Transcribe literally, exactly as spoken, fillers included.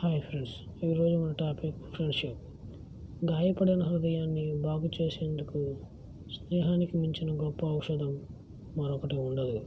Hi friends, ఈరోజు మన topic friendship. గాయపడిన హృదయాన్ని బాగు చేసేందుకు స్నేహానికి మించిన గొప్ప ఔషధం మరొకటి ఉండదు.